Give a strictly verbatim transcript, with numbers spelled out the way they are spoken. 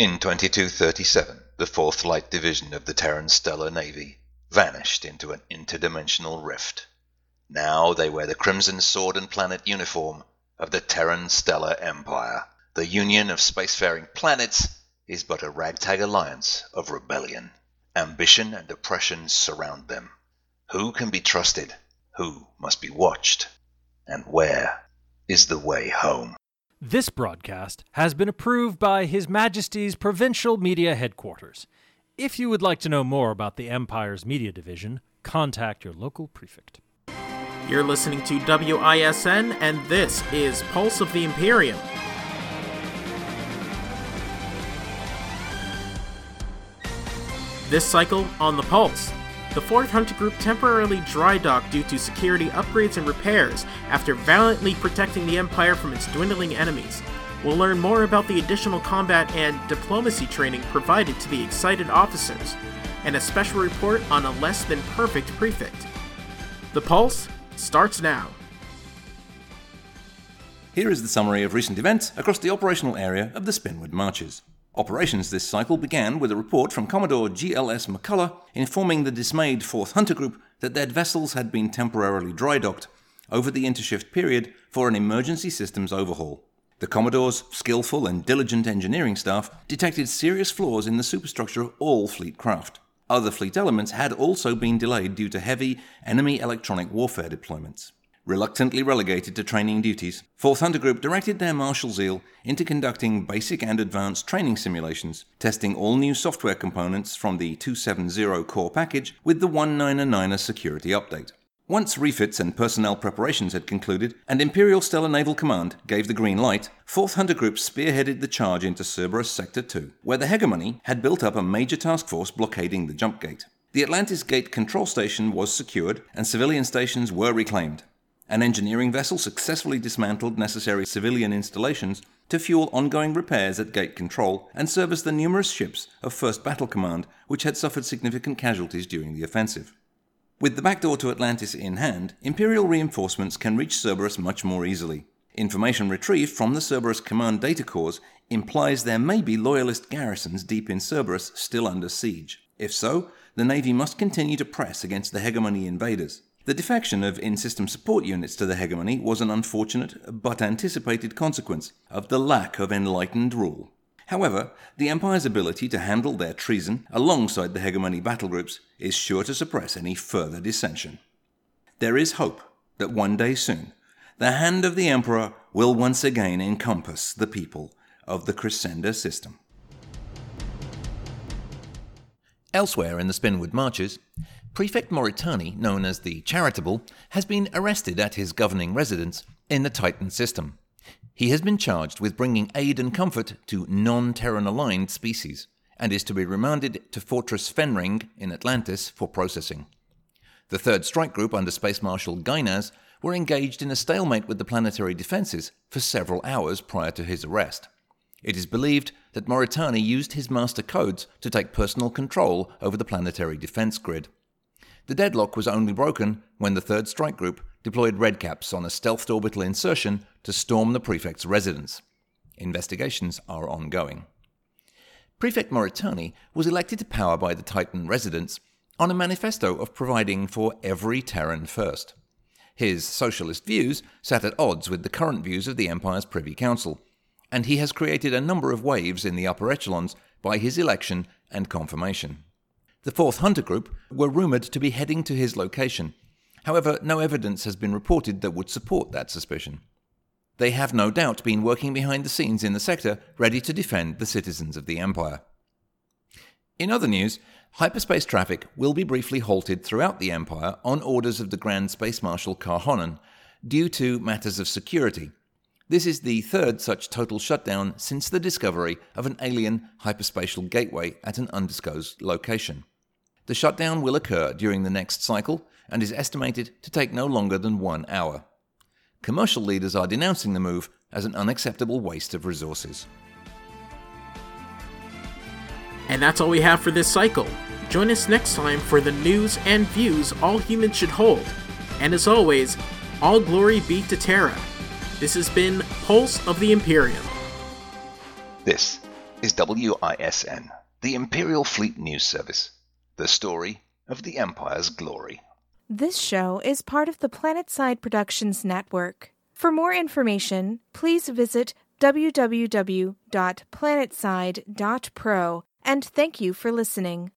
In twenty-two thirty-seven, the fourth Light Division of the Terran Stellar Navy vanished into an interdimensional rift. Now they wear the Crimson Sword and Planet uniform of the Terran Stellar Empire. The union of spacefaring planets is but a ragtag alliance of rebellion. Ambition and oppression surround them. Who can be trusted? Who must be watched? And where is the way home? This broadcast has been approved by His Majesty's Provincial Media Headquarters. If you would like to know more about the Empire's media division, contact your local prefect. You're listening to W I S N, and this is Pulse of the Imperium. This cycle, on the Pulse, the fourth Hunter Group temporarily dry docked due to security upgrades and repairs after valiantly protecting the Empire from its dwindling enemies. We'll learn more about the additional combat and diplomacy training provided to the excited officers, and a special report on a less-than-perfect prefect. The Pulse starts now. Here is the summary of recent events across the operational area of the Spinward Marches. Operations this cycle began with a report from Commodore G L S McCullough informing the dismayed fourth Hunter Group that their vessels had been temporarily dry-docked over the intershift period for an emergency systems overhaul. The Commodore's skillful and diligent engineering staff detected serious flaws in the superstructure of all fleet craft. Other fleet elements had also been delayed due to heavy enemy electronic warfare deployments. Reluctantly relegated to training duties, fourth Hunter Group directed their martial zeal into conducting basic and advanced training simulations, testing all new software components from the two seventy core package with the one ninety-niner security update. Once refits and personnel preparations had concluded, and Imperial Stellar Naval Command gave the green light, fourth Hunter Group spearheaded the charge into Cerberus Sector two, where the hegemony had built up a major task force blockading the jump gate. The Atlantis Gate Control Station was secured, and civilian stations were reclaimed. An engineering vessel successfully dismantled necessary civilian installations to fuel ongoing repairs at Gate Control and service the numerous ships of First Battle Command, which had suffered significant casualties during the offensive. With the backdoor to Atlantis in hand, Imperial reinforcements can reach Cerberus much more easily. Information retrieved from the Cerberus Command data cores implies there may be loyalist garrisons deep in Cerberus still under siege. If so, the Navy must continue to press against the hegemony invaders. The defection of in-system support units to the hegemony was an unfortunate but anticipated consequence of the lack of enlightened rule. However, the Empire's ability to handle their treason alongside the hegemony battlegroups is sure to suppress any further dissension. There is hope that one day soon, the hand of the Emperor will once again encompass the people of the Crisenda system. Elsewhere in the Spinward Marches, Prefect Moritani, known as the Charitable, has been arrested at his governing residence in the Titan system. He has been charged with bringing aid and comfort to non-Terran-aligned species, and is to be remanded to Fortress Fenring in Atlantis for processing. The third Strike Group under Space Marshal Gainaz were engaged in a stalemate with the planetary defences for several hours prior to his arrest. It is believed that Moritani used his master codes to take personal control over the planetary defence grid. The deadlock was only broken when the third Strike Group deployed redcaps on a stealthed orbital insertion to storm the prefect's residence. Investigations are ongoing. Prefect Moritani was elected to power by the Titan residents on a manifesto of providing for every Terran first. His socialist views sat at odds with the current views of the Empire's Privy Council, and he has created a number of waves in the upper echelons by his election and confirmation. The fourth Hunter Group were rumoured to be heading to his location. However, no evidence has been reported that would support that suspicion. They have no doubt been working behind the scenes in the sector, ready to defend the citizens of the Empire. In other news, hyperspace traffic will be briefly halted throughout the Empire on orders of the Grand Space Marshal Karhonen due to matters of security. This is the third such total shutdown since the discovery of an alien hyperspatial gateway at an undisclosed location. The shutdown will occur during the next cycle and is estimated to take no longer than one hour. Commercial leaders are denouncing the move as an unacceptable waste of resources. And that's all we have for this cycle. Join us next time for the news and views all humans should hold. And as always, all glory be to Terra. This has been Pulse of the Imperium. This is W I S N, the Imperial Fleet News Service, the story of the Empire's glory. This show is part of the Planetside Productions Network. For more information, please visit w w w dot planetside dot pro, and thank you for listening.